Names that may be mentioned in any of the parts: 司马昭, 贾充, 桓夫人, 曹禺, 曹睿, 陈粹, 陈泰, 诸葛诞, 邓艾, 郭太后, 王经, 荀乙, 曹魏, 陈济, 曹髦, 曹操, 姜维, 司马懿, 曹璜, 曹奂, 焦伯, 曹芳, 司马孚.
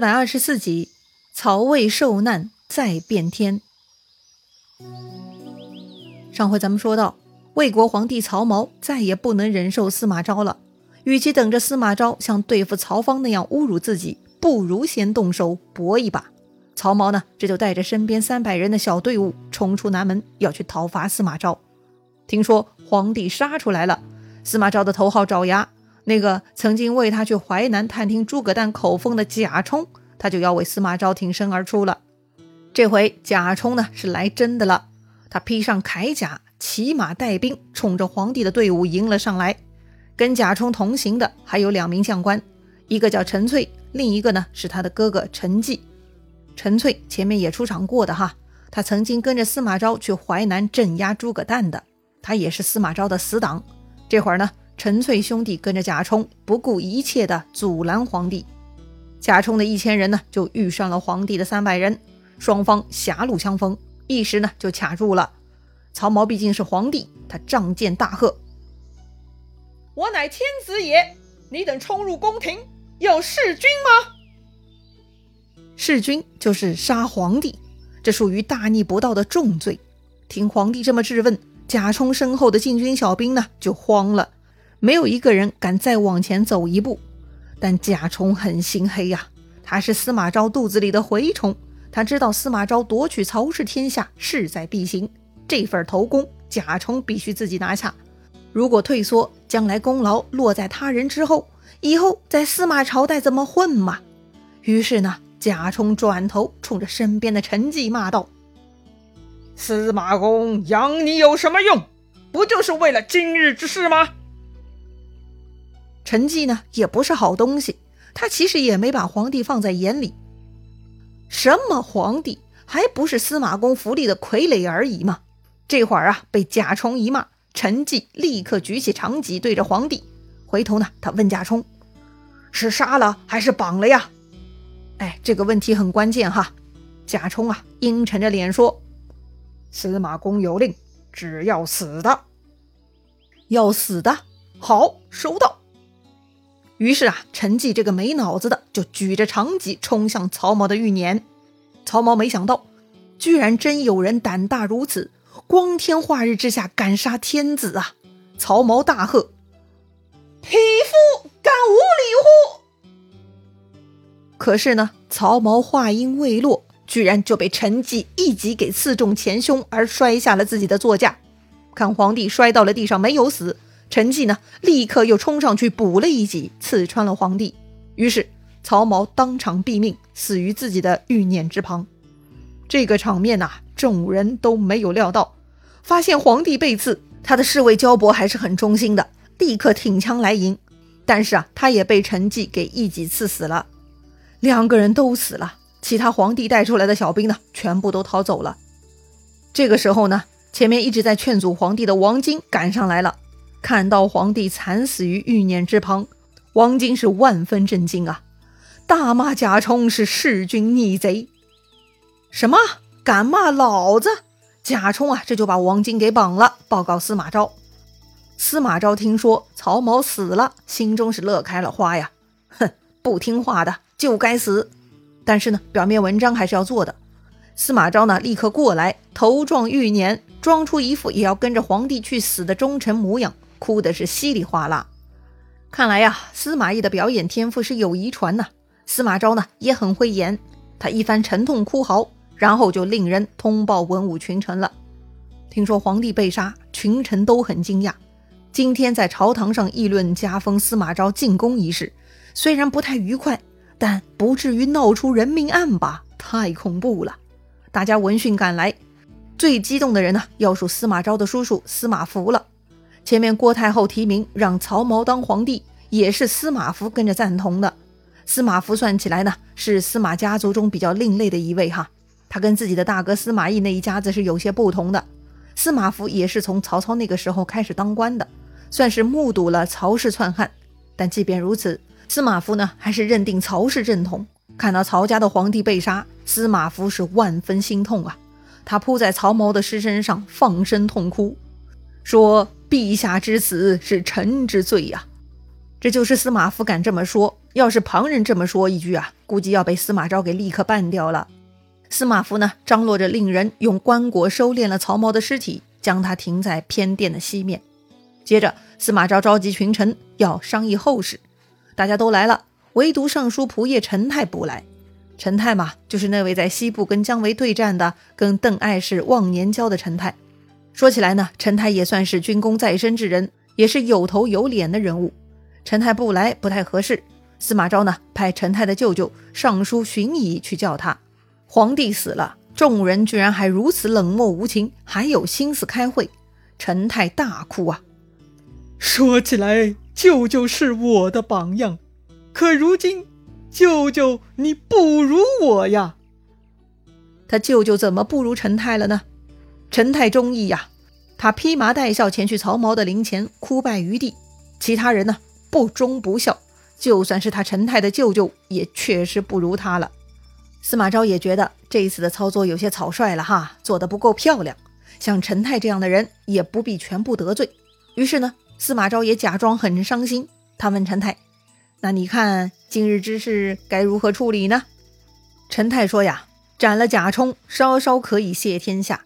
424集，曹魏受难再变天。上回咱们说到，魏国皇帝曹髦再也不能忍受司马昭了，与其等着司马昭像对付曹芳那样侮辱自己，不如先动手搏一把。曹髦呢，这就带着身边300人的小队伍冲出南门，要去讨伐司马昭。听说皇帝杀出来了，司马昭的头号爪牙，那个曾经为他去淮南探听诸葛诞口风的贾充，他就要为司马昭挺身而出了。这回贾充呢是来真的了，他披上铠甲，骑马带兵，冲着皇帝的队伍迎了上来。跟贾充同行的还有2名将官，一个叫陈粹，另一个呢是他的哥哥陈济。陈粹前面也出场过的哈，他曾经跟着司马昭去淮南镇压诸葛诞的，他也是司马昭的死党。这会儿呢，陈粹兄弟跟着贾充不顾一切的阻拦皇帝，贾充的1000人呢就遇上了皇帝的300人，双方狭路相逢，一时呢就卡住了。曹髦毕竟是皇帝，他仗剑大喝：“我乃天子也，你等冲入宫廷要弑君吗？”弑君就是杀皇帝，这属于大逆不道的重罪。听皇帝这么质问，贾充身后的禁军小兵呢就慌了，没有一个人敢再往前走一步。但贾充很心黑呀，他是司马昭肚子里的蛔虫，他知道司马昭夺取曹氏天下势在必行，这份头功贾充必须自己拿下。如果退缩，将来功劳落在他人之后，以后在司马朝代怎么混嘛？于是呢，贾充转头冲着身边的陈济骂道：“司马公养你有什么用？不就是为了今日之事吗？”陈济呢也不是好东西，他其实也没把皇帝放在眼里。什么皇帝，还不是司马公府里的傀儡而已嘛。这会儿啊，被贾充一骂，陈济立刻举起长戟对着皇帝。回头呢，他问贾充：“是杀了还是绑了呀？”哎，这个问题很关键哈。贾充啊阴沉着脸说：“司马公有令，只要死的。”“要死的？好，收到。”于是啊，陈济这个没脑子的就举着长戟冲向曹髦的御辇。曹髦没想到，居然真有人胆大如此，光天化日之下敢杀天子啊！曹髦大喝：“匹夫，敢无礼乎！”可是呢，曹髦话音未落，居然就被陈济一戟给刺中前胸，而摔下了自己的座驾。看皇帝摔到了地上没有死，陈济呢立刻又冲上去补了一戟，刺穿了皇帝。于是曹髦当场毙命，死于自己的御辇之旁。这个场面啊，众人都没有料到。发现皇帝被刺，他的侍卫焦伯还是很忠心的，立刻挺枪来迎。但是啊，他也被陈济给一戟刺死了。2个人都死了，其他皇帝带出来的小兵呢全部都逃走了。这个时候呢，前面一直在劝阻皇帝的王经赶上来了。看到皇帝惨死于御辇之旁，王经是万分震惊啊，大骂贾充是弑君逆贼。什么？敢骂老子？贾充啊，这就把王经给绑了，报告司马昭。司马昭听说曹髦死了，心中是乐开了花呀，哼，不听话的就该死。但是呢，表面文章还是要做的。司马昭呢，立刻过来，头撞御辇，装出一副也要跟着皇帝去死的忠臣模样，哭的是稀里哗啦。看来呀，司马懿的表演天赋是有遗传呐。司马昭呢也很会演，他一番沉痛哭嚎，然后就令人通报文武群臣了。听说皇帝被杀，群臣都很惊讶。今天在朝堂上议论加封司马昭进宫一事，虽然不太愉快，但不至于闹出人命案吧？太恐怖了！大家闻讯赶来，最激动的人呢，要数司马昭的叔叔司马孚了。前面郭太后提名让曹髦当皇帝，也是司马孚跟着赞同的。司马孚算起来呢，是司马家族中比较另类的一位哈，他跟自己的大哥司马懿那一家子是有些不同的。司马孚也是从曹操那个时候开始当官的，算是目睹了曹氏篡汉。但即便如此，司马孚呢还是认定曹氏正统。看到曹家的皇帝被杀，司马孚是万分心痛啊，他扑在曹髦的尸身上放声痛哭，说：“陛下之死是臣之罪啊。”这就是司马孚敢这么说，要是旁人这么说一句啊，估计要被司马昭给立刻办掉了。司马孚呢，张罗着令人用棺椁收敛了曹髦的尸体，将它停在偏殿的西面。接着司马昭召集群臣要商议后事，大家都来了，唯独尚书仆射陈泰不来。陈泰嘛，就是那位在西部跟姜维对战的，跟邓艾是忘年交的陈泰。说起来呢，陈泰也算是军功在身之人，也是有头有脸的人物。陈泰不来不太合适，司马昭呢派陈泰的舅舅尚书荀乙去叫他。皇帝死了，众人居然还如此冷漠无情，还有心思开会，陈泰大哭啊。说起来舅舅是我的榜样，可如今舅舅你不如我呀。他舅舅怎么不如陈泰了呢？陈泰忠义呀，他披麻戴孝前去曹髦的陵前哭拜于地，其他人呢不忠不孝，就算是他陈泰的舅舅也确实不如他了。司马昭也觉得这一次的操作有些草率了哈，做得不够漂亮，像陈泰这样的人也不必全部得罪。于是呢，司马昭也假装很伤心，他问陈泰，那你看今日之事该如何处理呢？陈泰说呀，斩了贾充，稍稍可以谢天下。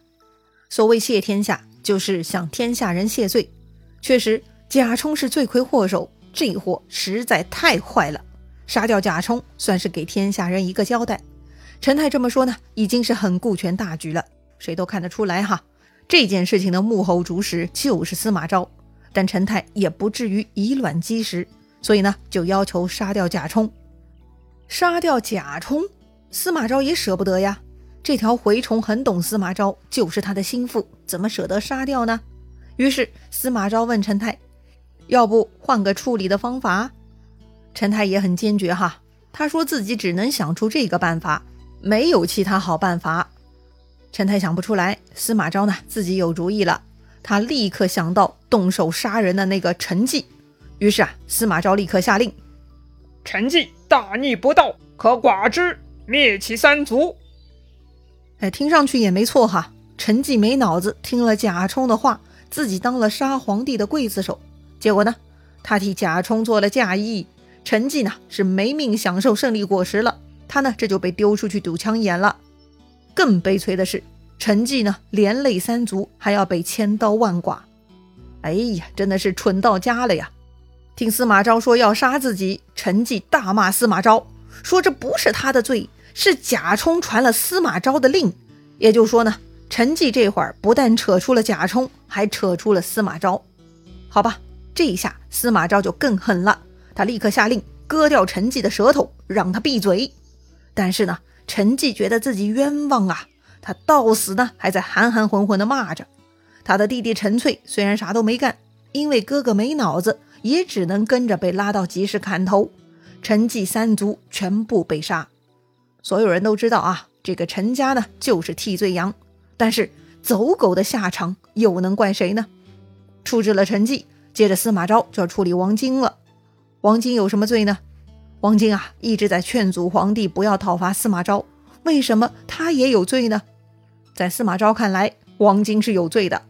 所谓谢天下，就是向天下人谢罪。确实贾充是罪魁祸首，这货实在太坏了，杀掉贾充算是给天下人一个交代。陈泰这么说呢，已经是很顾全大局了，谁都看得出来哈。这件事情的幕后主使就是司马昭，但陈泰也不至于以卵击石，所以呢，就要求杀掉贾充。杀掉贾充，司马昭也舍不得呀。这条蛔虫很懂司马昭，就是他的心腹，怎么舍得杀掉呢？于是司马昭问陈泰，要不换个处理的方法？陈泰也很坚决哈，他说自己只能想出这个办法，没有其他好办法。陈泰想不出来，司马昭呢自己有主意了，他立刻想到动手杀人的那个陈济。于是啊，司马昭立刻下令，陈济大逆不道，可剐之，灭其三族。听上去也没错哈，陈济没脑子，听了贾充的话，自己当了杀皇帝的刽子手，结果呢，他替贾充做了嫁衣。陈济呢是没命享受胜利果实了，他呢这就被丢出去堵枪眼了。更悲催的是，陈济呢连累三族，还要被千刀万剐。哎呀，真的是蠢到家了呀。听司马昭说要杀自己，陈济大骂司马昭，说这不是他的罪，是贾充传了司马昭的令。也就是说呢，陈济这会儿不但扯出了贾充，还扯出了司马昭。好吧，这一下司马昭就更狠了，他立刻下令割掉陈济的舌头，让他闭嘴。但是呢，陈济觉得自己冤枉啊，他到死呢还在含含混混的骂着。他的弟弟陈粹虽然啥都没干，因为哥哥没脑子，也只能跟着被拉到集市砍头。陈济三族全部被杀。所有人都知道啊，这个陈家呢就是替罪羊，但是走狗的下场又能怪谁呢？处置了陈济，接着司马昭就要处理王经了。王经有什么罪呢？王经啊一直在劝阻皇帝不要讨伐司马昭，为什么他也有罪呢？在司马昭看来，王经是有罪的。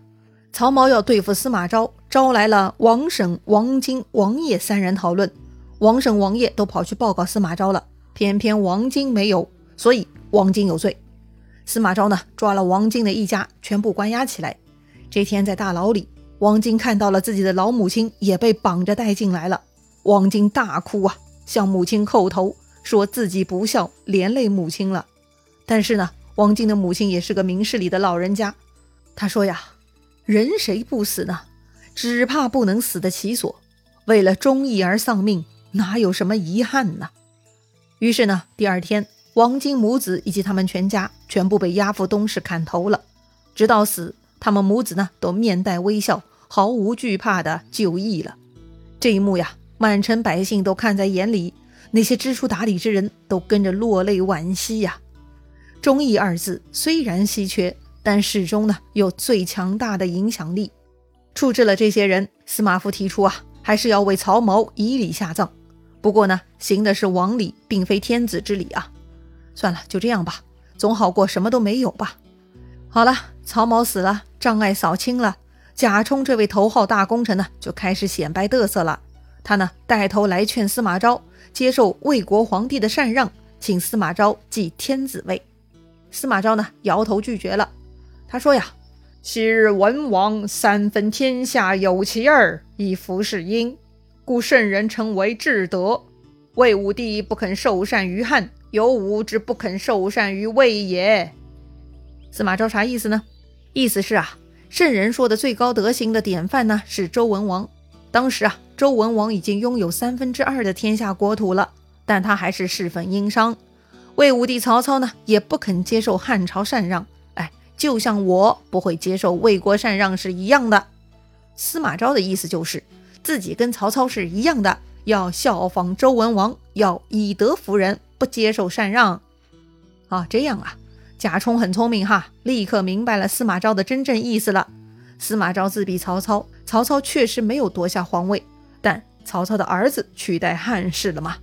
曹髦要对付司马昭，招来了王审、王经、王业三人讨论。王审、王业都跑去报告司马昭了，偏偏王经没有，所以王经有罪。司马昭呢抓了王经的一家，全部关押起来。这天在大牢里，王经看到了自己的老母亲也被绑着带进来了。王经大哭啊，向母亲叩头，说自己不孝，连累母亲了。但是呢，王经的母亲也是个明事理的老人家，她说呀，人谁不死呢？只怕不能死得其所，为了忠义而丧命，哪有什么遗憾呢？于是呢，第二天王经母子以及他们全家全部被押赴东市砍头了。直到死，他们母子呢都面带微笑，毫无惧怕的就义了。这一幕呀，满城百姓都看在眼里，那些知书达理之人都跟着落泪惋惜呀。忠义二字虽然稀缺，但始终呢有最强大的影响力。处置了这些人，司马孚提出啊，还是要为曹髦以礼下葬。不过呢，行的是王礼，并非天子之礼啊。算了，就这样吧，总好过什么都没有吧。好了，曹髦死了，障碍扫清了，贾充这位头号大功臣呢就开始显摆得瑟了。他呢带头来劝司马昭接受魏国皇帝的禅让，请司马昭继天子位。司马昭呢摇头拒绝了。他说呀，昔日文王三分天下有其二，以服是殷，故圣人称为至德。魏武帝不肯受禅于汉，有吾之不肯受禅于魏也。司马昭啥意思呢？意思是啊，圣人说的最高德行的典范呢是周文王。当时啊，周文王已经拥有2/3的天下国土了，但他还是侍奉殷商。魏武帝曹操呢也不肯接受汉朝禅让，就像我不会接受魏国禅让是一样的。司马昭的意思就是自己跟曹操是一样的，要效仿周文王，要以德服人，不接受禅让。这样啊，贾充很聪明哈，立刻明白了司马昭的真正意思了。司马昭自比曹操，曹操确实没有夺下皇位，但曹操的儿子取代汉室了嘛，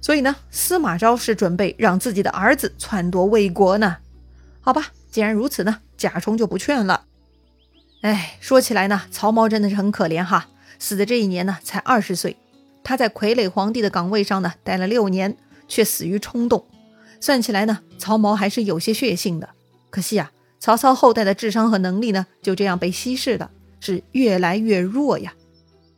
所以呢，司马昭是准备让自己的儿子篡夺魏国呢。好吧，既然如此呢，贾充就不劝了。说起来呢，曹髦真的是很可怜哈，死的这一年呢才20岁，他在傀儡皇帝的岗位上呢待了6年，却死于冲动。算起来呢，曹髦还是有些血性的。可惜啊，曹操后代的智商和能力呢就这样被稀释了，是越来越弱呀。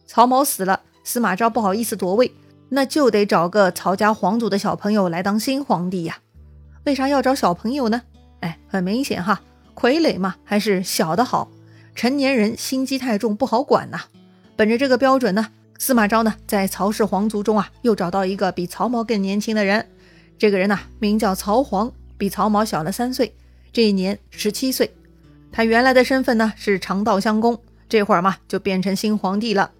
曹髦死了，司马昭不好意思夺位，那就得找个曹家皇族的小朋友来当新皇帝呀。为啥要找小朋友呢？很明显哈，傀儡嘛，还是小的好，成年人心机太重，不好管呐。本着这个标准呢，司马昭呢在曹氏皇族中啊又找到一个比曹髦更年轻的人。这个人呢名叫曹璜，比曹髦小了3岁，这一年17岁。他原来的身份呢是常道相公，这会儿嘛就变成新皇帝了。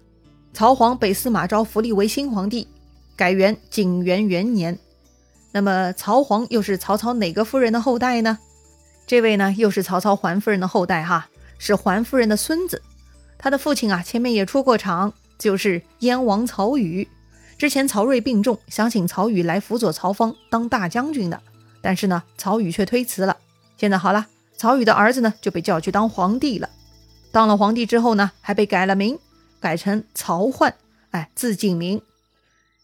曹璜被司马昭扶立为新皇帝，改元景元元年。那么曹璜又是曹操哪个夫人的后代呢？这位呢又是曹操桓夫人的后代哈，是桓夫人的孙子。他的父亲啊前面也出过场，就是燕王曹禺。之前曹睿病重，想请曹禺来辅佐曹芳当大将军的，但是呢曹禺却推辞了。现在好了，曹禺的儿子呢就被叫去当皇帝了。当了皇帝之后呢，还被改了名，改成曹奂，字敬明。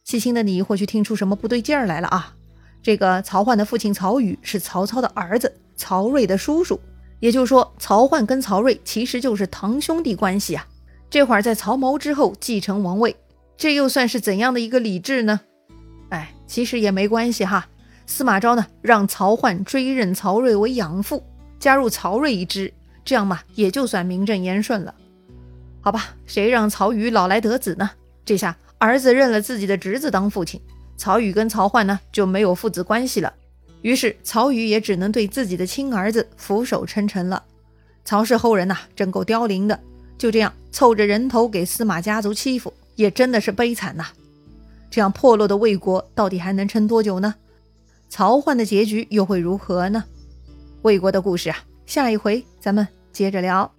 细心的你或许听出什么不对劲儿来了啊。这个曹奂的父亲曹禺是曹操的儿子，曹睿的叔叔，也就是说曹奂跟曹睿其实就是堂兄弟关系啊。这会儿在曹髦之后继承王位，这又算是怎样的一个礼制呢？其实也没关系哈。司马昭呢让曹奂追认曹睿为养父，加入曹睿一支，这样嘛也就算名正言顺了。好吧，谁让曹禺老来得子呢？这下儿子认了自己的侄子当父亲，曹禺跟曹奂呢就没有父子关系了。于是曹禺也只能对自己的亲儿子俯首称臣了。曹氏后人呐，真够凋零的，就这样凑着人头给司马家族欺负，也真的是悲惨呐。这样破落的魏国到底还能撑多久呢？曹奂的结局又会如何呢？魏国的故事啊，下一回咱们接着聊。